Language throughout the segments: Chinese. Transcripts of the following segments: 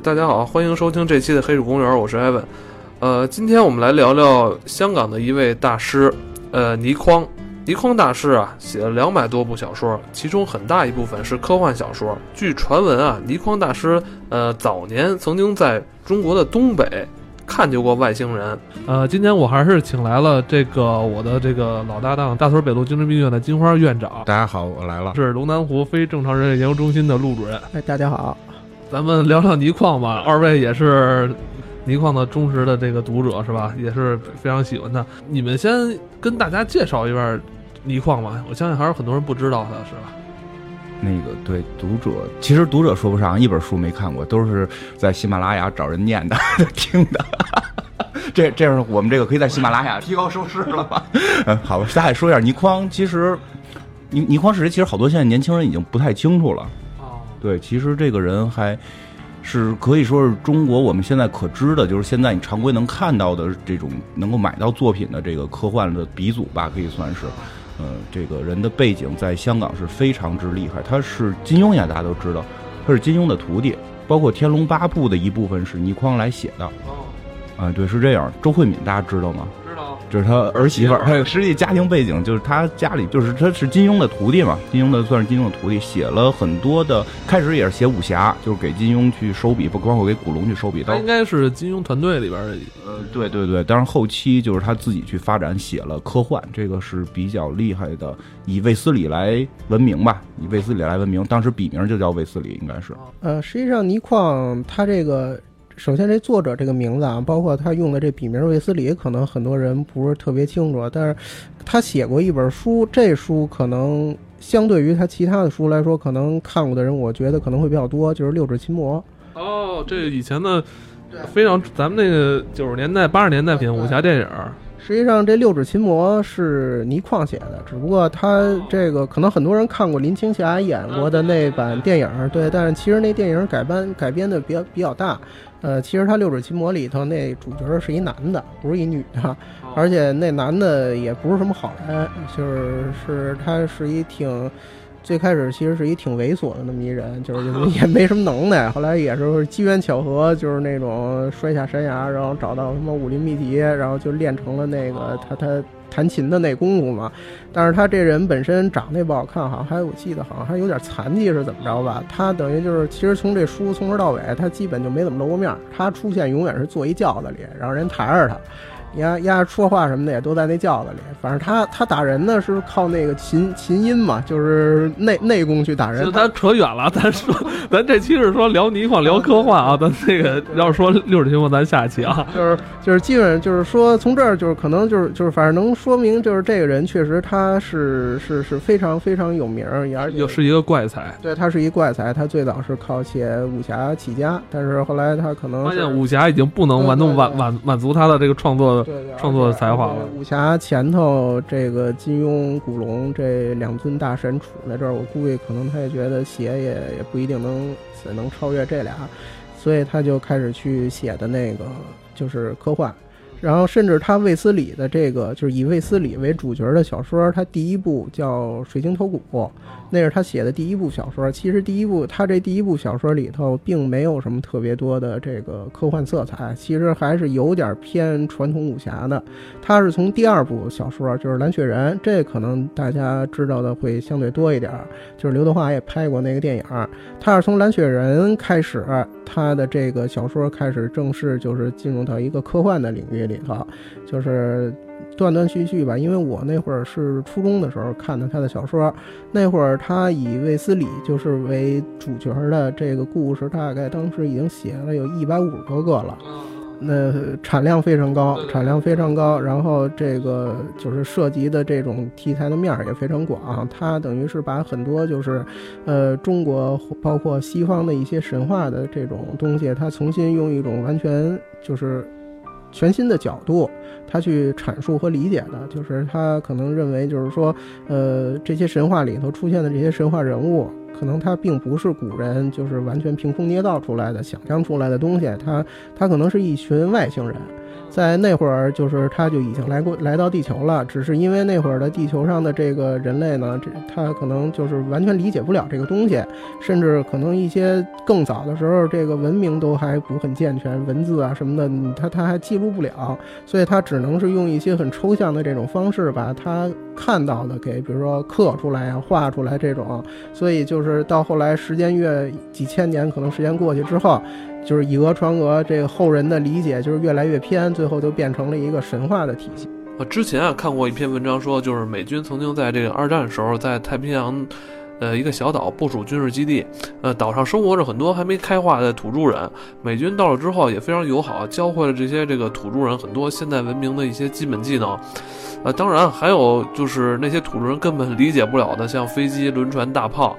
大家好，欢迎收听这期的黑水公园，我是艾文。今天我们来聊聊香港的一位大师，倪匡。倪匡大师啊，写了200多部小说，其中很大一部分是科幻小说。据传闻啊，倪匡大师早年曾经在中国的东北看就过外星人。今天我还是请来了我的老搭档，大屯北路精神病院的金花院长。大家好，我来了，是龙南湖非正常人类研究中心的陆主任。哎，大家好。咱们聊聊倪匡吧，二位也是倪匡的忠实的这个读者是吧？也是非常喜欢他。你们先跟大家介绍一下倪匡吧，我相信还是很多人不知道他是吧？那个对读者，其实读者说不上，一本书没看过，都是在喜马拉雅找人念的听的。这样我们这个可以在喜马拉雅提高收视了吧？好吧，大家说一下倪匡。其实倪匡是谁？其实好多现在年轻人已经不太清楚了。对，其实这个人还是可以说是中国我们现在可知的，就是现在你常规能看到的这种能够买到作品的这个科幻的鼻祖吧，可以算是。这个人的背景在香港是非常之厉害，他是金庸呀，大家都知道，他是金庸的徒弟，包括《天龙八部》的一部分是倪匡来写的。对，是这样。周慧敏大家知道吗？知道，就是他儿媳妇儿，还有实际家庭背景，就是他家里就是他是金庸的徒弟嘛，算是金庸的徒弟，写了很多的，开始也是写武侠，就是给金庸去收笔，包括给古龙去收笔。他应该是金庸团队里边的。对，当然后期就是他自己去发展，写了科幻，这个是比较厉害的，以卫斯理来闻名吧，当时笔名就叫卫斯理，应该是。实际上倪匡他这个。首先这作者这个名字啊，包括他用的这笔名卫斯理，可能很多人不是特别清楚，但是他写过一本书，这书可能相对于他其他的书来说，可能看过的人我觉得可能会比较多，就是《六指琴魔》。哦，这以前的非常咱们那个90年代、80年代品武侠电影。实际上这《六指琴魔》是倪匡写的，只不过他这个可能很多人看过林青霞演过的那版电影，对，但是其实那电影改编的比较大。其实他《六指琴魔》里头那主角是一男的，不是一女的，而且那男的也不是什么好人，就是他是一挺最开始其实是一挺猥琐的那么一人，就是也没什么能耐，后来也是机缘巧合，就是那种摔下山崖，然后找到什么武林秘籍，然后就练成了那个他弹琴的那功夫嘛。但是他这人本身长得也不好看，我记得好像还有点残疾是怎么着吧。他等于就是其实从这书从头到尾他基本就没怎么露过面，他出现永远是坐一轿子里，然后人抬着他，丫说话什么的也都在那轿子里。反正他打人呢是靠那个琴音嘛，就是内功去打人。就咱扯远了，咱这期是说聊倪匡聊科幻啊，咱这个要是说六指琴魔咱下一期啊。就是基本就是说从这儿就是可能就是反正能说明就是这个人确实他是非常非常有名，而且又是一个怪才。对，他是一怪才，他最早是靠写武侠起家，但是后来他可能发现武侠已经不能满足他的这个创作才华了。武侠前头这个金庸、古龙这两尊大神处在这儿，我估计可能他也觉得写也不一定能超越这俩，所以他就开始去写的那个就是科幻。然后甚至他卫斯理的这个就是以卫斯理为主角的小说，他第一部叫《水晶头骨》，那是他写的第一部小说。其实他这第一部小说里头并没有什么特别多的这个科幻色彩，其实还是有点偏传统武侠的。他是从第二部小说就是《蓝血人》，这可能大家知道的会相对多一点，就是刘德华也拍过那个电影。他是从《蓝血人》开始，他的这个小说开始正式就是进入到一个科幻的领域里头，就是断断续续吧。因为我那会儿是初中的时候看的他的小说，那会儿他以卫斯理就是为主角的这个故事，大概当时已经写了有150多个了，那产量非常高，然后这个就是涉及的这种题材的面也非常广。它等于是把很多就是中国包括西方的一些神话的这种东西，它重新用一种完全就是全新的角度他去阐述和理解的。就是他可能认为就是说这些神话里头出现的这些神话人物，可能他并不是古人就是完全凭空捏造出来的想象出来的东西，他可能是一群外星人。在那会儿就是他就已经来到地球了，只是因为那会儿的地球上的这个人类呢，他可能就是完全理解不了这个东西，甚至可能一些更早的时候这个文明都还不很健全，文字啊什么的他还记录不了，所以他只能是用一些很抽象的这种方式把他看到的给比如说刻出来啊画出来这种。所以就是到后来时间越几千年，可能时间过去之后，就是以讹传讹，这个后人的理解就是越来越偏，最后就变成了一个神话的体系。之前啊看过一篇文章说，就是美军曾经在这个二战时候在太平洋一个小岛部署军事基地，岛上生活着很多还没开化的土著人，美军到了之后也非常友好，教会了这个土著人很多现代文明的一些基本技能。当然还有就是那些土著人根本理解不了的，像飞机、轮船、大炮。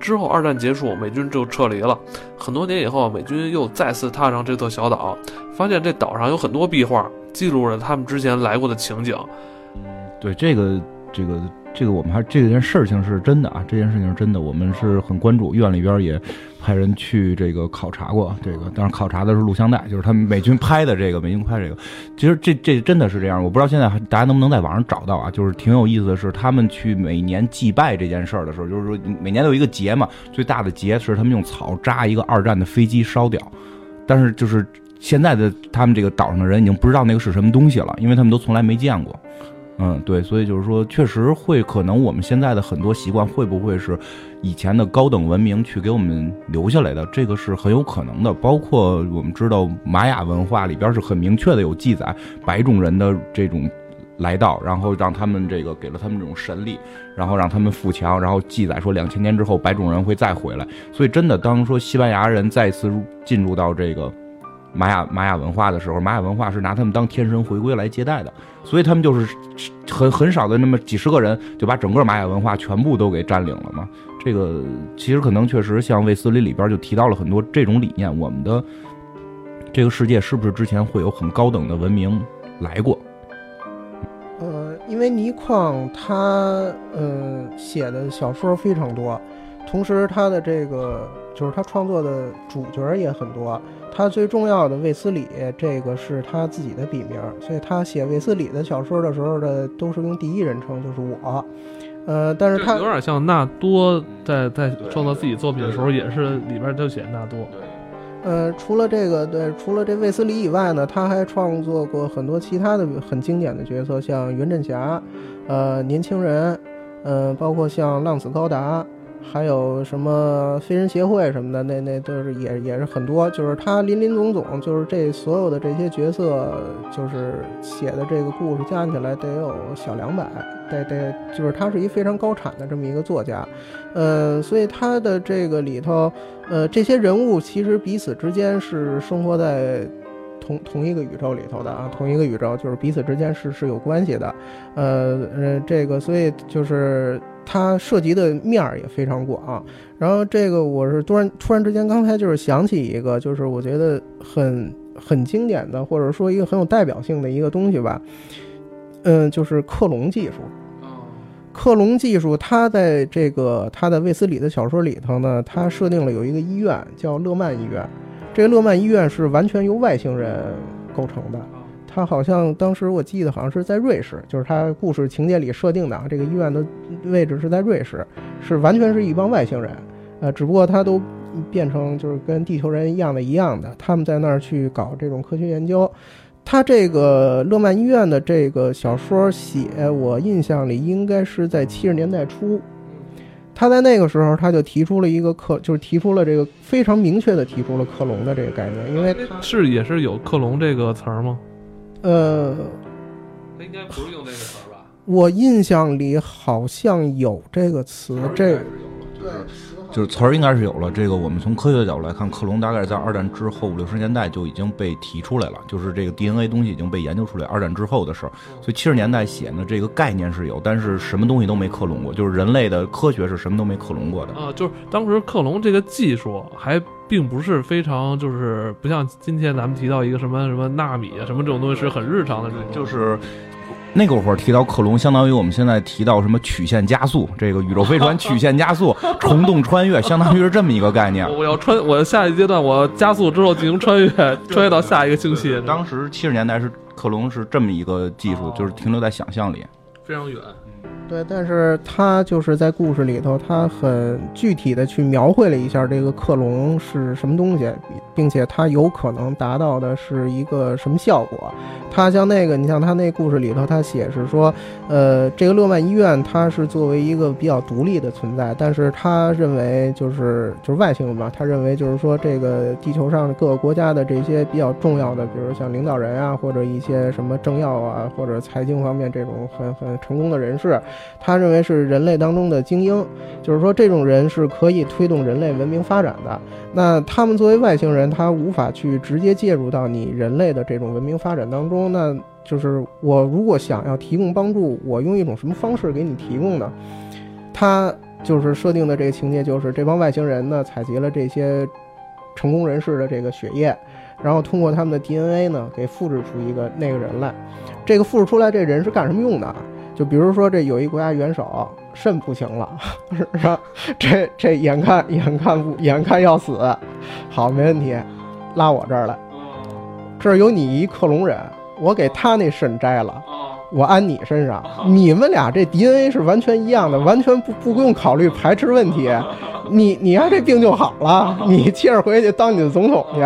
之后二战结束，美军就撤离了。很多年以后，美军又再次踏上这座小岛，发现这岛上有很多壁画，记录着他们之前来过的情景。对，这个我们还这件事情是真的啊，这件事情是真的，我们是很关注。院里边也派人去这个考察过这个，当然考察的是录像带，就是他们美军拍的这个，美军拍这个，其实这真的是这样。我不知道现在大家能不能在网上找到啊，就是挺有意思的是，他们去每年祭拜这件事儿的时候，就是说每年都有一个节嘛，最大的节是他们用草扎一个二战的飞机烧掉，但是就是现在的他们这个岛上的人已经不知道那个是什么东西了，因为他们都从来没见过。嗯，对，所以就是说，确实会可能我们现在的很多习惯会不会是以前的高等文明去给我们留下来的？这个是很有可能的。包括我们知道玛雅文化里边是很明确的有记载，白种人的这种来到，然后让他们这个给了他们这种神力，然后让他们富强，然后记载说2000年之后白种人会再回来。所以真的，当说西班牙人再次进入到这个玛雅文化的时候，玛雅文化是拿他们当天神回归来接待的，所以他们就是很少的那么几十个人就把整个玛雅文化全部都给占领了嘛。这个其实可能确实像卫斯理里边就提到了很多这种理念，我们的这个世界是不是之前会有很高等的文明来过？因为倪匡他写的小说非常多，同时他的这个就是他创作的主角也很多。他最重要的卫斯理，这个是他自己的笔名，所以他写卫斯理的小说的时候的都是用第一人称，就是我。但是他有点像纳多在创作自己作品的时候，也是里边就写纳多。除了这卫斯理以外呢，他还创作过很多其他的很经典的角色，像袁振霞，年轻人，包括像浪子高达。还有什么飞人协会什么的，那都是也是很多，就是他林总，就是这所有的这些角色，就是写的这个故事加起来得有小200，得就是他是一非常高产的这么一个作家，所以他的这个里头，这些人物其实彼此之间是生活在同一个宇宙里头的啊，同一个宇宙就是彼此之间是有关系的，这个所以就是。它涉及的面也非常广，然后这个我是突然之间刚才就是想起一个，就是我觉得很经典的，或者说一个很有代表性的一个东西吧，就是克隆技术。克隆技术，它在这个它的卫斯理的小说里头呢，它设定了有一个医院叫勒曼医院，这个勒曼医院是完全由外星人构成的。他好像当时我记得好像是在瑞士，就是他故事情节里设定的这个医院的位置是在瑞士，是完全是一帮外星人，只不过他都变成就是跟地球人一样的，他们在那儿去搞这种科学研究。他这个勒曼医院的这个小说写，我印象里应该是在70年代初，他在那个时候他就提出了一个就是提出了这个非常明确的提出了克隆的这个概念，因为也是有克隆这个词儿吗？他应该不是用这个词吧？我印象里好像有这个词，这个就是词儿应该是有了。这个我们从科学角度来看，克隆大概在二战之后50-60年代就已经被提出来了，就是这个 DNA 东西已经被研究出来，二战之后的事儿。所以70年代写的这个概念是有，但是什么东西都没克隆过，就是人类的科学是什么都没克隆过的啊。就是当时克隆这个技术还并不是非常，就是不像今天咱们提到一个什么什么纳米啊什么这种东西是很日常的，就是那个会儿提到克隆，相当于我们现在提到什么曲线加速，这个宇宙飞船曲线加速、虫洞穿越，相当于是这么一个概念。我下一阶段我加速之后进行穿越，穿越到下一个星系。当时70年代是克隆是这么一个技术，就是停留在想象里，非常远。对，但是他就是在故事里头，他很具体的去描绘了一下这个克隆是什么东西，并且他有可能达到的是一个什么效果。他像那个，你像他那故事里头，他写是说，这个勒曼医院它是作为一个比较独立的存在，但是他认为就是外星人嘛，他认为就是说这个地球上各个国家的这些比较重要的，比如像领导人啊，或者一些什么政要啊，或者财经方面这种很成功的人士。他认为是人类当中的精英，就是说这种人是可以推动人类文明发展的。那他们作为外星人，他无法去直接介入到你人类的这种文明发展当中。那就是我如果想要提供帮助，我用一种什么方式给你提供呢？他就是设定的这个情节，就是这帮外星人呢采集了这些成功人士的这个血液，然后通过他们的 DNA 呢给复制出一个那个人来。这个复制出来这人是干什么用的？就比如说，这有一国家元首肾不行了，是吧？这眼看要死，好，没问题，拉我这儿来，这儿有你一克隆人，我给他那肾摘了，我安你身上，你们俩这 DNA 是完全一样的，完全不用考虑排斥问题，你这病就好了，你接着回去当你的总统去。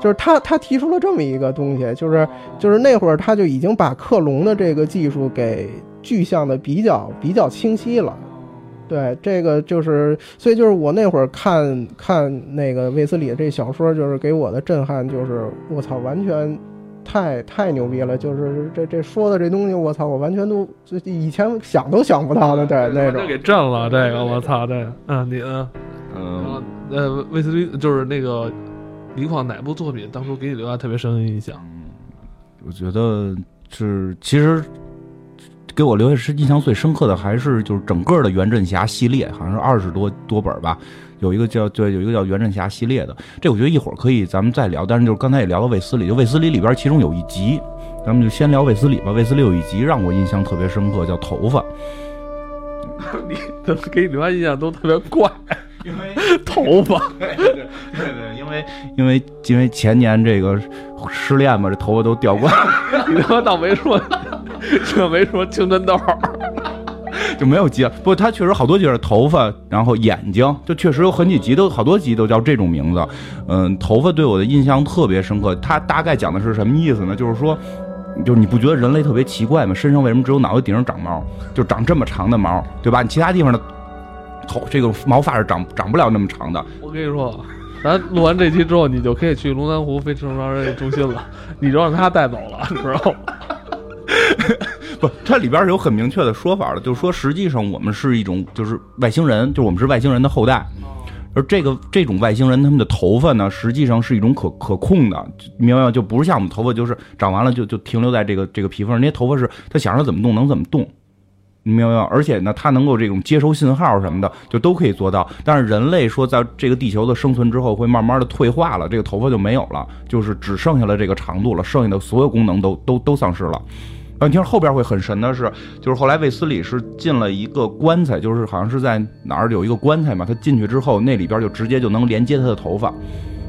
就是他提出了这么一个东西，就是那会儿他就已经把克隆的这个技术给具象的比较清晰了。对，这个就是所以就是我那会儿看那个卫斯理的这小说，就是给我的震撼就是我操，完全太牛逼了，就是这说的这东西我操，我完全都以前想都想不到的。对，那种给震了，这个我操，对，嗯，你卫斯理就是那个倪匡哪部作品当初给你留下特别深的印象？我觉得是其实。给我留下是印象最深刻的还是就是整个的《袁振侠》系列，好像是20多本吧，有一个叫《袁振侠》系列的，这我觉得一会儿可以咱们再聊。但是就是刚才也聊到卫斯理，就卫斯理里边其中有一集，咱们就先聊卫斯理吧。卫斯理有一集让我印象特别深刻，叫《头发》。你怎么给你们印象都特别怪？因为头发，对，因为前年这个失恋嘛，这头发都掉光。你他妈倒没说，这没说青春痘，就没有集。不过他确实好多集是头发，然后眼睛，就确实有很几集都好多集都叫这种名字。头发对我的印象特别深刻。他大概讲的是什么意思呢？就是说。就是你不觉得人类特别奇怪吗？身上为什么只有脑袋顶上长毛，就长这么长的毛，对吧？你其他地方的头这个毛发是长不了那么长的。我跟你说，咱录完这期之后，你就可以去龙南湖非正常人类中心了，你就让他带走了，你知道吗？不，它里边是有很明确的说法的，就是说实际上我们是一种就是外星人，就是我们是外星人的后代。而这种外星人他们的头发呢，实际上是一种可控的，明白吗？就不是像我们头发就是长完了就停留在这个皮肤上，那些头发是他想让怎么动能怎么动，你明白吗？而且呢，他能够这种接收信号什么的，就都可以做到。但是人类说在这个地球的生存之后，会慢慢的退化了，这个头发就没有了，就是只剩下了这个长度了，剩下的所有功能都丧失了。然后你听后边会很神的是，就是后来卫斯理是进了一个棺材，就是好像是在哪儿有一个棺材嘛，他进去之后，那里边就直接就能连接他的头发，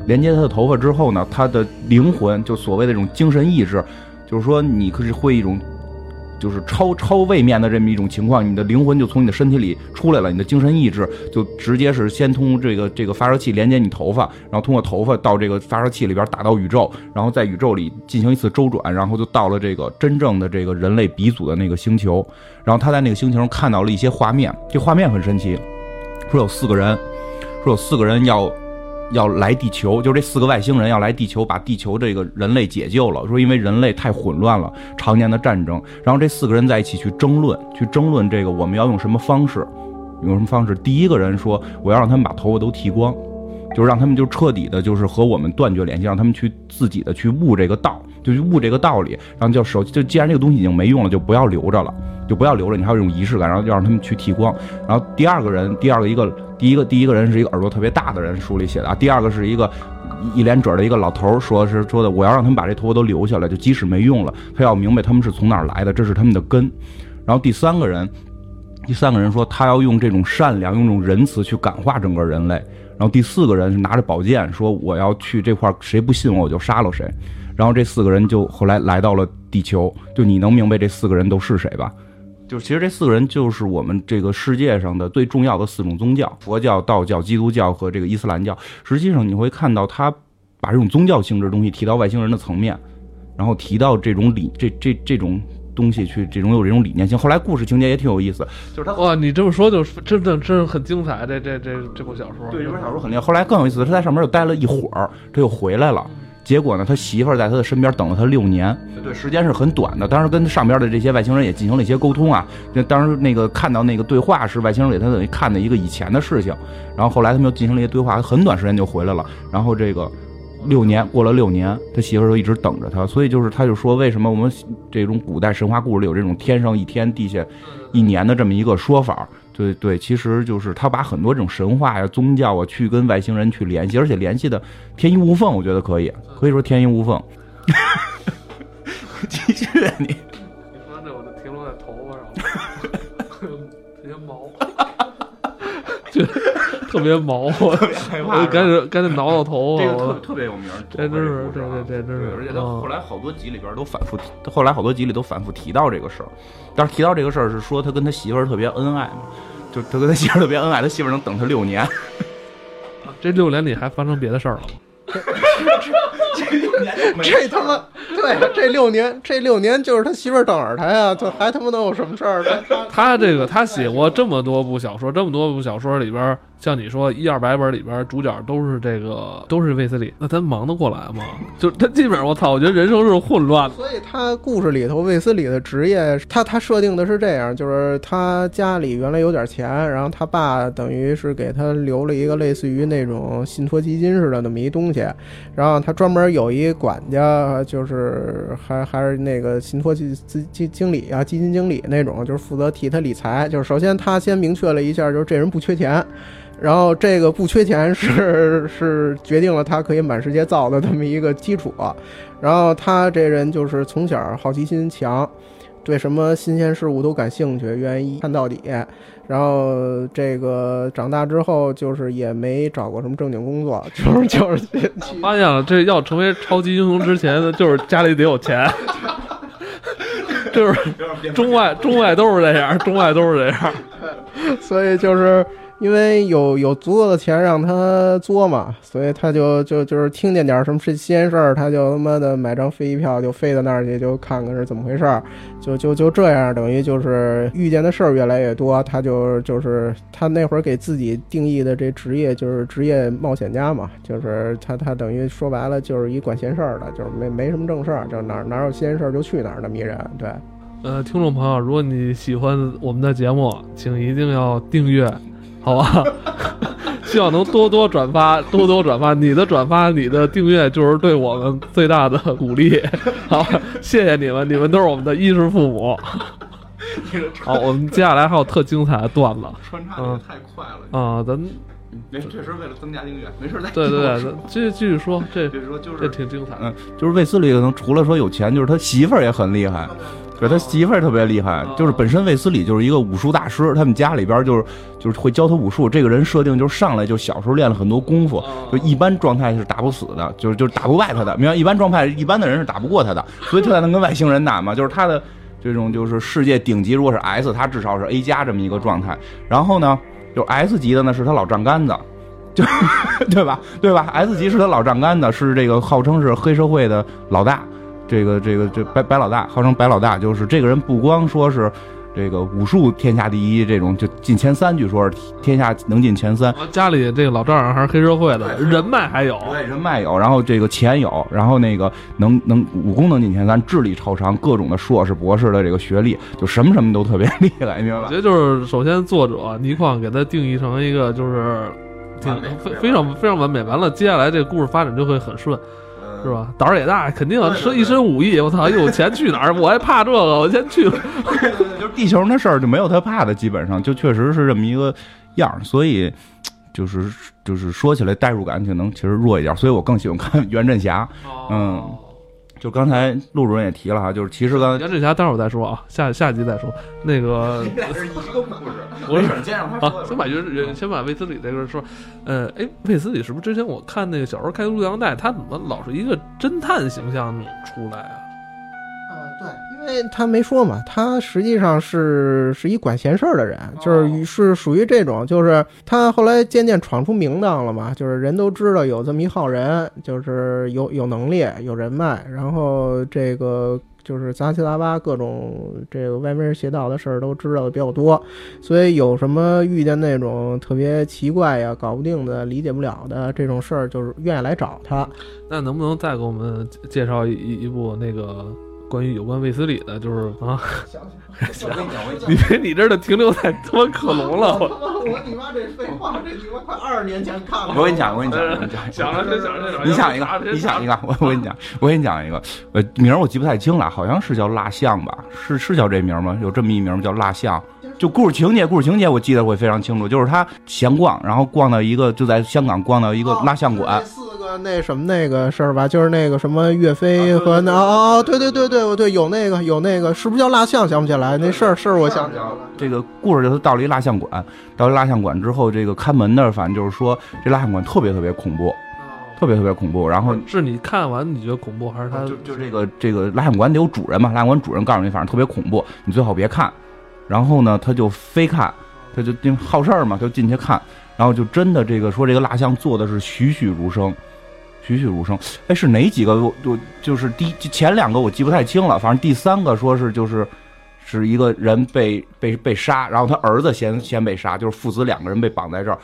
连接他的头发之后呢，他的灵魂就所谓的这种精神意志，就是说你可是会一种就是超位面的这么一种情况，你的灵魂就从你的身体里出来了，你的精神意志就直接是先通过这个发射器连接你头发，然后通过头发到这个发射器里边打到宇宙，然后在宇宙里进行一次周转，然后就到了这个真正的这个人类鼻祖的那个星球。然后他在那个星球上看到了一些画面，这画面很神奇，说有四个人要来地球，就是这四个外星人要来地球，把地球这个人类解救了。说因为人类太混乱了，常年的战争，然后这四个人在一起去争论这个我们要用什么方式，用什么方式。第一个人说我要让他们把头发都剃光，就是让他们就彻底的就是和我们断绝联系，让他们去自己的去悟这个道，就去悟这个道理，然后叫手就既然这个东西已经没用了，就不要留着，你还有这种仪式感，然后要让他们去剃光。然后第二个人第一个人是一个耳朵特别大的人，书里写的啊。第二个是一个一脸褶的一个老头说的，我要让他们把这头发都留下来，就即使没用了，他要明白他们是从哪儿来的，这是他们的根。然后第三个人说他要用这种善良，用这种仁慈去感化整个人类。然后第四个人是拿着宝剑说我要去这块，谁不信我就杀了谁。然后这四个人就后来来到了地球，就你能明白这四个人都是谁吧？就其实这四个人就是我们这个世界上的最重要的四种宗教：佛教、道教、基督教和这个伊斯兰教。实际上你会看到他把这种宗教性质的东西提到外星人的层面，然后提到这种这种东西去，有这种理念性。后来故事情节也挺有意思，就是他哇，你这么说就真的很精彩，这部小说。对，这本小说很厉害。后来更有意思的是，他在上面又待了一会儿，他又回来了。结果呢，他媳妇儿在他的身边等了他6年，对，时间是很短的。当时跟上边的这些外星人也进行了一些沟通啊。当时那个看到那个对话是外星人给他等于看的一个以前的事情，然后后来他们又进行了一些对话，很短时间就回来了。然后这个过了六年，他媳妇儿就一直等着他。所以就是他就说，为什么我们这种古代神话故事里有这种天上一天地下一年的这么一个说法？对对，其实就是他把很多这种神话呀、宗教啊，去跟外星人去联系，而且联系的天衣无缝，我觉得可以说天衣无缝。继续你说这我就停留在头发上，这些毛，就特别毛，特别害怕，赶紧挠挠头发。这个特别有名，这真是对，而且他后来好多集里都反复提到这个事儿。但是提到这个事儿是说他跟他媳妇儿特别恩爱嘛，就他跟他媳妇儿特别恩爱，他媳妇儿能等他6年。这6年里还发生别的事儿了吗？这他妈对，这六年就是他媳妇儿等着他呀，就还他妈能有什么事儿？他这个他写过这么多部小说里边，像你说100-200本里边主角都是卫斯理，那他忙得过来吗？就他基本上我操，我觉得人生是混乱的。所以他故事里头卫斯理的职业，他设定的是这样，就是他家里原来有点钱，然后他爸等于是给他留了一个类似于那种信托基金似的那么一东西，然后他专门有一管家，就是还是那个信托经理啊，基金经理那种，就是负责替他理财。就是首先他先明确了一下，就是这人不缺钱。然后这个不缺钱是决定了他可以满世界造的这么一个基础。然后他这人就是从小好奇心强，对什么新鲜事物都感兴趣，愿意看到底。然后这个长大之后就是也没找过什么正经工作，就是发现了这要成为超级英雄之前，就是家里得有钱。就是中外都是这样，所以就是。因为有足够的钱让他作嘛，所以他就是听见点什么新鲜事儿，他就他妈的买张飞机票就飞到那儿去，就看看是怎么回事儿，就这样，等于就是遇见的事儿越来越多，他就是他那会儿给自己定义的这职业就是职业冒险家嘛，就是他等于说白了就是一管闲事儿的，就是没什么正事儿，就哪有闲事儿就去哪儿的迷人，对。听众朋友，如果你喜欢我们的节目，请一定要订阅。好吧，希望能多多转发，你的转发，你的订阅就是对我们最大的鼓励。好吧，谢谢你们，你们都是我们的衣食父母。好，我们接下来还有特精彩的段子。穿插的太快了啊！咱没事，确实为了增加订阅，没事再对，继续说，这就是这挺精彩。就是卫斯理可能除了说有钱，就是他媳妇儿也很厉害。对，他媳妇儿特别厉害，就是本身卫斯理就是一个武术大师，他们家里边就是会教他武术。这个人设定就是上来就小时候练了很多功夫，就一般状态是打不死的，就是打不败他的。明白，一般状态一般的人是打不过他的，所以他才能跟外星人打嘛。就是他的这种就是世界顶级，如果是 S， 他至少是 A 加这么一个状态。然后呢，就是 S 级的呢是他老丈杆子。就对吧 ？S 级是他老丈杆子，是这个号称是黑社会的老大。这白老大，号称白老大，就是这个人不光说是这个武术天下第一，这种就进前3，据说是天下能进前3。家里这个老丈人还是黑社会的，人脉还有，对，人脉有，然后这个钱有，然后那个能武功能进前3，智力超常，各种的硕士博士的这个学历，就什么都特别厉害，明白吧？我觉得就是首先作者倪匡给他定义成一个就是非常完美，完了接下来这故事发展就会很顺。是吧？胆儿也大，肯定一身武艺。我操，又有钱去哪儿？我还怕这个？我先去了。就是地球那事儿就没有他怕的，基本上就确实是这么一个样儿。所以，就是说起来代入感可能其实弱一点，所以我更喜欢看袁振霞。嗯，就刚才陆主任也提了哈，就是其实袁振霞待会儿再说啊，下集再说。那个你俩是一个故事，我是先让他说、啊，先把卫斯理这个说。卫斯理是不是之前我看那个小时候看录像带，他怎么老是一个侦探形象出来啊？对，因为他没说嘛，他实际上是一管闲事儿的人，就是属于这种，就是他后来渐渐闯出名堂了嘛，就是人都知道有这么一号人，就是有能力有人脉，然后这个就是杂七杂八各种这个歪门邪道的事儿都知道的比较多，所以有什么遇见那种特别奇怪呀、搞不定的、理解不了的这种事儿，就是愿意来找他。那能不能再给我们介绍一部那个？有关卫斯理的，就是啊，你这儿的停留在他妈克隆了，我你妈这废话，这你妈快20年前看了。我跟你讲，你想一个，我跟你讲一个，名我记不太清了，好像是叫蜡像吧，是叫这名吗？有这么一名叫蜡像。就故事情节我记得会非常清楚，就是他闲逛，然后逛到一个就在香港逛到一个蜡像馆，4个那什么那个事儿吧，就是那个什么岳飞和那对，有那个是不是叫蜡像？想不起来那事儿我想起来了。这个故事就是到了一蜡像馆之后，这个看门的反正就是说这蜡像馆特别特别恐怖，然后是你看完你觉得恐怖，还是他就这个蜡像馆得有主人嘛？蜡像馆主人告诉你，反正特别恐怖，你最好别看。然后呢，他就非看，他就因为好事儿嘛，就进去看，然后就真的这个说这个蜡像做的是栩栩如生。哎，是哪几个？我就是前2个我记不太清了，反正第3个说是就是一个人被杀，然后他儿子先被杀，就是父子2个人被绑在这儿，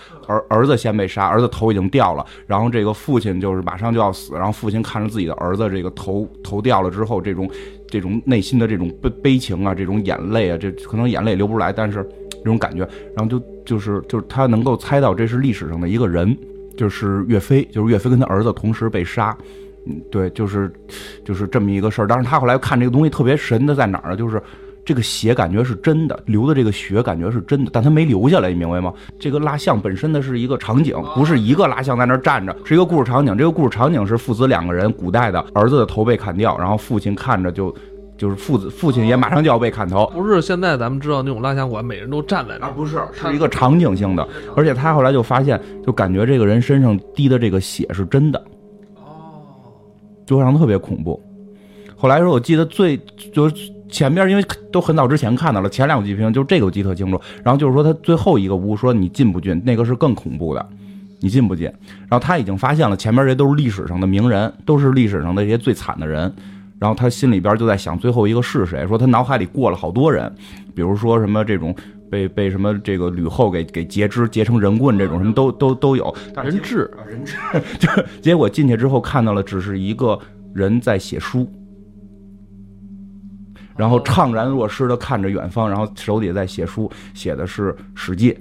儿子先被杀，儿子头已经掉了，然后这个父亲就是马上就要死，然后父亲看着自己的儿子这个头掉了之后，这种内心的这种悲情啊，这种眼泪啊，这可能眼泪流不出来，但是这种感觉，然后就是他能够猜到这是历史上的一个人，就是岳飞跟他儿子同时被杀。对，就是这么一个事儿。但是他后来看这个东西特别神的在哪儿呢？就是这个血感觉是真的，流的这个血感觉是真的，但它没流下来，你明白吗？这个蜡像本身的是一个场景，不是一个蜡像在那站着，是一个故事场景。这个故事场景是父子2个人，古代的，儿子的头被砍掉，然后父亲看着就是父亲也马上就要被砍头。不是现在咱们知道那种蜡像馆每人都站在那儿，不是，是一个场景性的。而且他后来就发现，就感觉这个人身上滴的这个血是真的，就非常特别恐怖。后来说我记得前边因为都很早之前看到了，前2个记评，就这个我记得特清楚。然后就是说他最后一个屋说你进不进，那个是更恐怖的，你进不进。然后他已经发现了前边这都是历史上的名人，都是历史上的这些最惨的人。然后他心里边就在想最后一个是谁，说他脑海里过了好多人，比如说什么这种被什么这个吕后给截肢截成人棍这种什么都有人质，就是结果进去之后看到了只是一个人在写书。然后怅然若失的看着远方，然后手底在写书，写的是《史记》。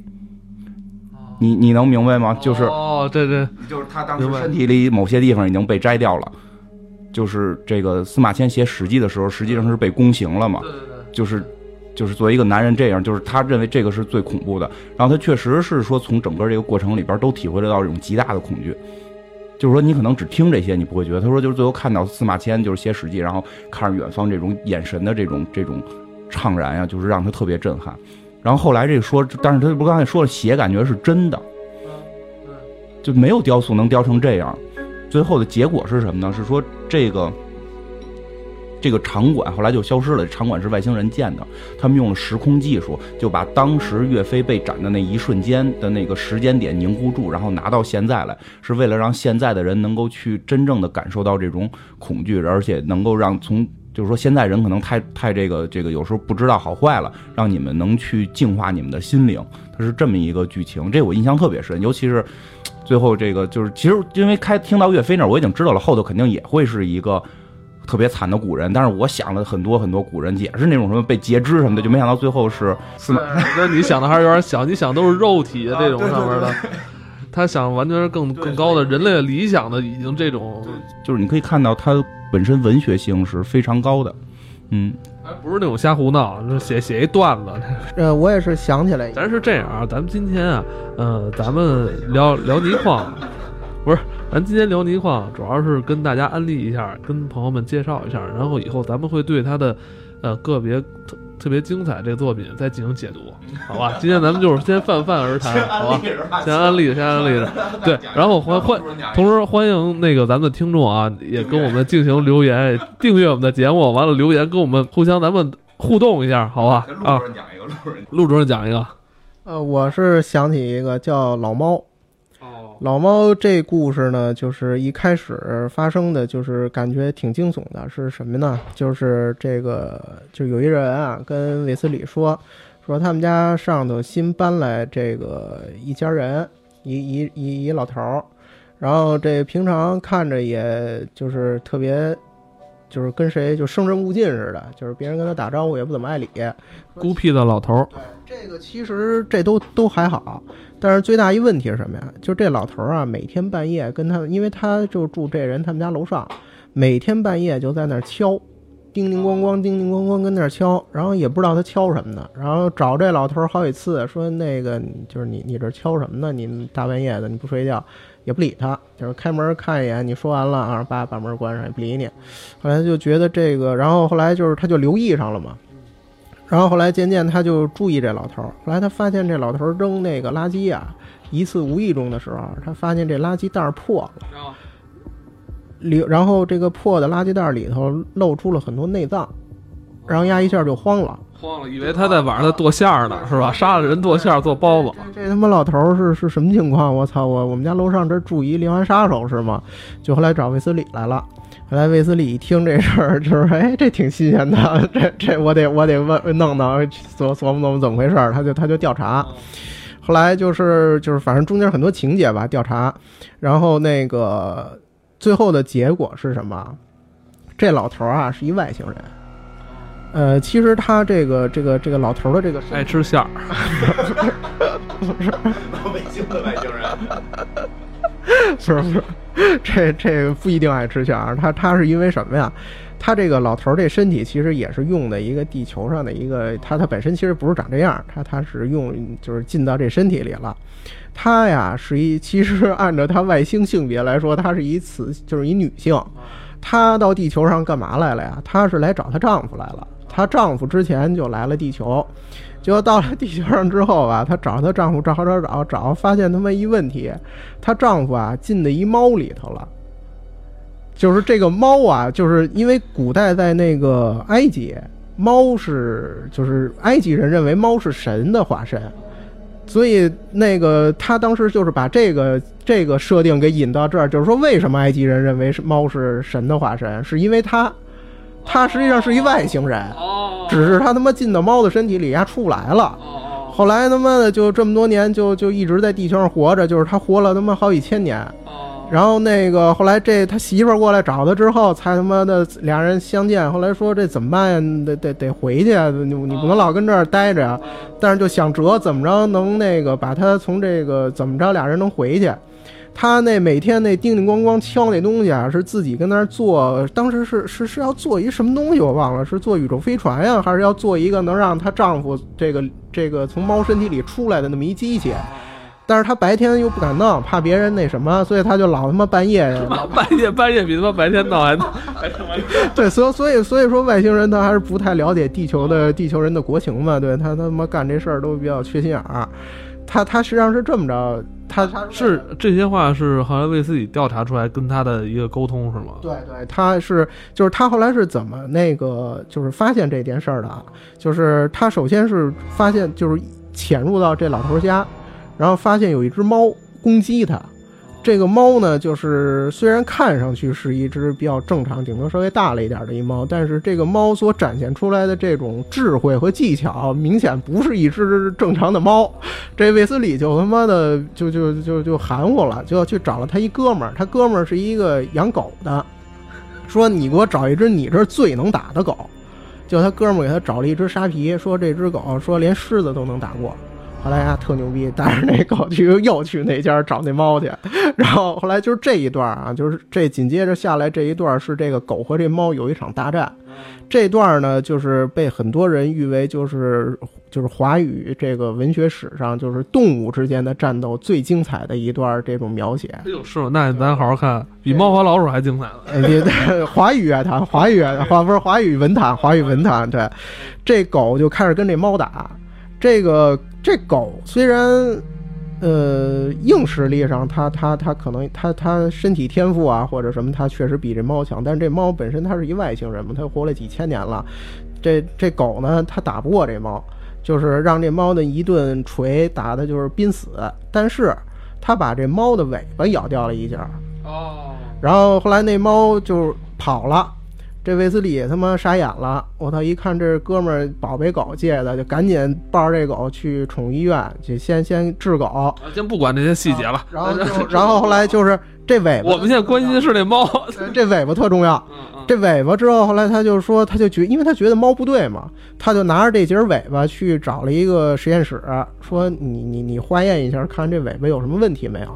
你能明白吗？就是对，就是他当时身体里某些地方已经被摘掉了。就是这个司马迁写《史记》的时候，实际上是被宫刑了嘛。就是作为一个男人这样，就是他认为这个是最恐怖的。然后他确实是说，从整个这个过程里边都体会得到这种极大的恐惧。就是说，你可能只听这些，你不会觉得。他说，就是最后看到司马迁就是写《史记》，然后看着远方这种眼神的这种怅然呀、就是让他特别震撼。然后后来这个说，但是他不刚才说了，血感觉是真的，就没有雕塑能雕成这样。最后的结果是什么呢？是说这个场馆后来就消失了。场馆是外星人建的，他们用了时空技术，就把当时岳飞被斩的那一瞬间的那个时间点凝固住，然后拿到现在来，是为了让现在的人能够去真正的感受到这种恐惧，而且能够让就是说现在人可能太这个有时候不知道好坏了，让你们能去净化你们的心灵。它是这么一个剧情，这我印象特别深，尤其是最后这个就是其实因为听到岳飞那儿我已经知道了，后头肯定也会是一个特别惨的古人，但是我想了很多很多古人，也是那种什么被截肢什么的，就没想到最后是司马。你想的还是有点小，你想都是肉体的这种上面的，他想完全是更高的人类理想的，已经这种，就是你可以看到他本身文学性是非常高的。嗯，不是那种瞎胡闹，写一段子。我也是想起来，咱是这样啊，咱们今天啊，咱们聊泥矿，不是，咱今天聊泥矿，主要是跟大家安利一下，跟朋友们介绍一下，然后以后咱们会对他的个别特别精彩这个作品再进行解读，好吧？今天咱们就是先泛而谈，好吧？先安利着，对。然后同时欢迎那个咱们的听众啊，也跟我们进行留言，订阅我们的节目，完了留言跟我们互相咱们互动一下，好吧？啊，陆主任讲一个。我是想起一个叫老猫。老猫这故事呢，就是一开始发生的就是感觉挺惊悚的，是什么呢？就是这个，就有一人啊跟韦斯理说他们家上头新搬来这个一家人，一老头儿，然后这平常看着也就是特别，就是跟谁就生人勿近似的，就是别人跟他打招呼也不怎么爱理，孤僻的老头儿。对，这个其实这都还好。但是最大一问题是什么呀？就这老头啊，每天半夜跟他，因为他就住这人他们家楼上，每天半夜就在那儿敲，叮叮咣咣，叮叮咣咣跟那儿敲，然后也不知道他敲什么呢，然后找这老头好几次，说那个就是你这敲什么呢？你大半夜的你不睡觉，也不理他，就是开门看一眼，你说完了啊，把门关上也不理你。后来就觉得这个，然后后来就是他就留意上了嘛。然后后来渐渐他就注意这老头，后来他发现这老头扔那个垃圾啊，一次无意中的时候，他发现这垃圾袋破了，然后这个破的垃圾袋里头露出了很多内脏，然后丫一下就慌了，以为他在晚上剁馅儿呢，是吧？杀了人剁馅儿做包子。这他妈老头是什么情况？我操！我们家楼上这住一连环杀手是吗？就后来找卫斯理来了。后来卫斯理一听这事儿，就是哎，这挺新鲜的，这我得问弄弄，琢磨怎么回事儿，他就调查。后来就是反正中间很多情节吧，调查，然后那个最后的结果是什么？这老头啊是一外星人。其实他这个老头的这个爱吃馅儿，不是北京的外星人。不是，这不一定爱吃虾。他是因为什么呀？他这个老头这身体其实也是用的一个地球上的一个，他本身其实不是长这样，他是用就是进到这身体里了。他呀是一，其实按照他外星性别来说，他是一雌，就是一女性。他到地球上干嘛来了呀？他是来找他丈夫来了。她丈夫之前就来了地球，结果到了地球上之后啊，她找她丈夫找，发现他妈一问题，她丈夫啊进到一猫里头了。就是这个猫啊，就是因为古代在那个埃及，猫是就是埃及人认为猫是神的化身，所以那个他当时就是把这个设定给引到这儿，就是说为什么埃及人认为猫是神的化身，是因为他实际上是一外星人，只是他妈进到猫的身体里，他出不来了。后来他妈的就这么多年就一直在地球上活着，就是他活了他妈好几千年。然后那个后来这他媳妇儿过来找他之后，才他妈的俩人相见。后来说这怎么办呀？得回去，你不能老跟这儿待着。但是就想辙怎么着能那个把他从这个怎么着俩人能回去。他那每天那叮叮咣咣敲那东西啊，是自己跟那儿做，当时是要做一什么东西我忘了，是做宇宙飞船呀，还是要做一个能让她丈夫这个从猫身体里出来的那么一机器。但是她白天又不敢闹，怕别人那什么，所以她就老他妈半夜比他妈白天闹还对，所以说外星人他还是不太了解地球人的国情嘛，对，他妈干这事儿都比较缺心眼儿。他实际上是这么着，他是这些话是后来为自己调查出来跟他的一个沟通是吗？对，他是就是他后来是怎么那个就是发现这件事儿的啊？就是他首先是发现就是潜入到这老头家，然后发现有一只猫攻击他。这个猫呢，就是虽然看上去是一只比较正常，顶多稍微大了一点的一猫，但是这个猫所展现出来的这种智慧和技巧，明显不是一只正常的猫。这卫斯理就他妈的就含糊了，就要去找了他一哥们儿，他哥们儿是一个养狗的，说你给我找一只你这最能打的狗。就他哥们儿给他找了一只沙皮，说这只狗说连狮子都能打过。后来啊特牛逼，带着那狗去又去那家找那猫去，然后后来就是这一段啊，就是这紧接着下来这一段是这个狗和这猫有一场大战，这段呢就是被很多人誉为就是华语这个文学史上就是动物之间的战斗最精彩的一段这种描写。哎呦，是吗？那咱好好看，比猫和老鼠还精彩了。华语乐坛，华语不是华语文坛，华语文坛对，这狗就开始跟这猫打。这狗虽然，硬实力上它可能它身体天赋啊或者什么，它确实比这猫强，但是这猫本身它是一外星人嘛，它活了几千年了，这狗呢它打不过这猫。就是让这猫的一顿锤打的就是濒死，但是他把这猫的尾巴咬掉了一截哦，然后后来那猫就跑了，这卫斯理他妈傻眼了，我一看这哥们儿宝贝狗借的，就赶紧抱着这狗去宠医院去先治狗，先不管这些细节了。然后后来就是这尾巴，我们现在关心的是这猫，这尾巴特重要。这尾巴之后，后来他就说，因为他觉得猫不对嘛，他就拿着这截尾巴去找了一个实验室，说你化验一下，看这尾巴有什么问题没有。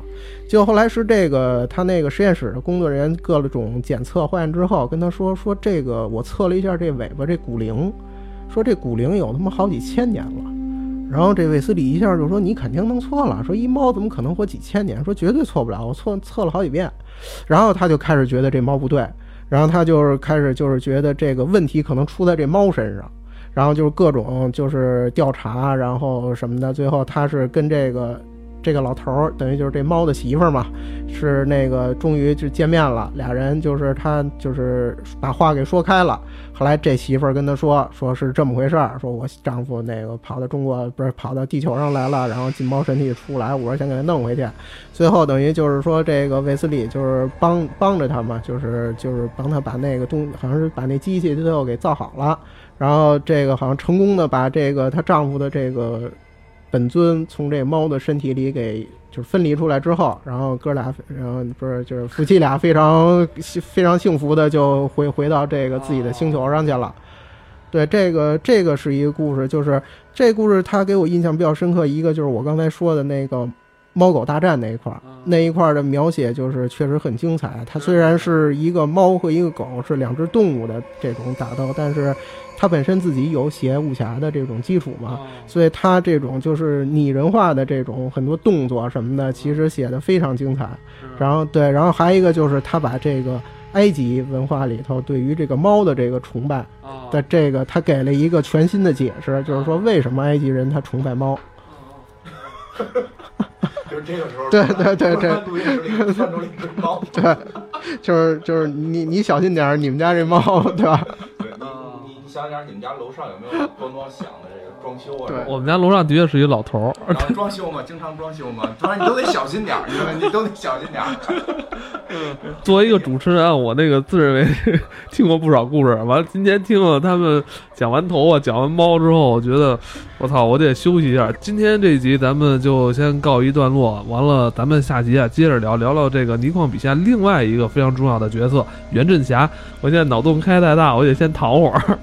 结果后来是这个他那个实验室的工作人员各种检测化验之后，跟他说这个我测了一下这尾巴这骨龄，说这骨龄有他妈好几千年了。然后这卫斯理一下就说你肯定弄错了，说一猫怎么可能活几千年？说绝对错不了，我测了好几遍。然后他就开始觉得这猫不对，然后他就是开始就是觉得这个问题可能出在这猫身上，然后就是各种就是调查，然后什么的。最后他是跟这个老头等于就是这猫的媳妇儿嘛，是那个终于就见面了，俩人就是他就是把话给说开了。后来这媳妇儿跟他说是这么回事儿，说我丈夫那个跑到中国不是跑到地球上来了，然后进猫身体出来，我想给他弄回去。最后等于就是说这个卫斯理就是帮着他嘛，就是帮他把那个好像是把那机器最后给造好了，然后这个好像成功的把这个他丈夫的这个本尊从这猫的身体里给就是分离出来之后，然后哥俩，然后不是就是夫妻俩非常幸福的就回到这个自己的星球上去了。对，这个是一个故事，就是这故事它给我印象比较深刻，一个就是我刚才说的那个猫狗大战那一块的描写，就是确实很精彩。它虽然是一个猫和一个狗是两只动物的这种打斗，但是它本身自己有写武侠的这种基础嘛，所以它这种就是拟人化的这种很多动作什么的，其实写的非常精彩。然后还有一个就是它把这个埃及文化里头对于这个猫的这个崇拜的这个，它给了一个全新的解释，就是说为什么埃及人他崇拜猫。就是这个时候，对，窜出了一只猫，对，就是你小心点，你们家这猫，对吧？想想你们家楼上有没有多想的这个装修啊？对，我们家楼上的确是一老头儿，装修嘛，经常装修嘛，你都得小心点儿，你都得小心点儿。作为一个主持人，我那个自认为听过不少故事，完了今天听了他们讲完头啊，讲完猫之后，我觉得我操，我得休息一下。今天这一集咱们就先告一段落，完了咱们下集啊接着聊这个倪匡笔下另外一个非常重要的角色袁振霞。我现在脑洞开太大，我得先躺会儿。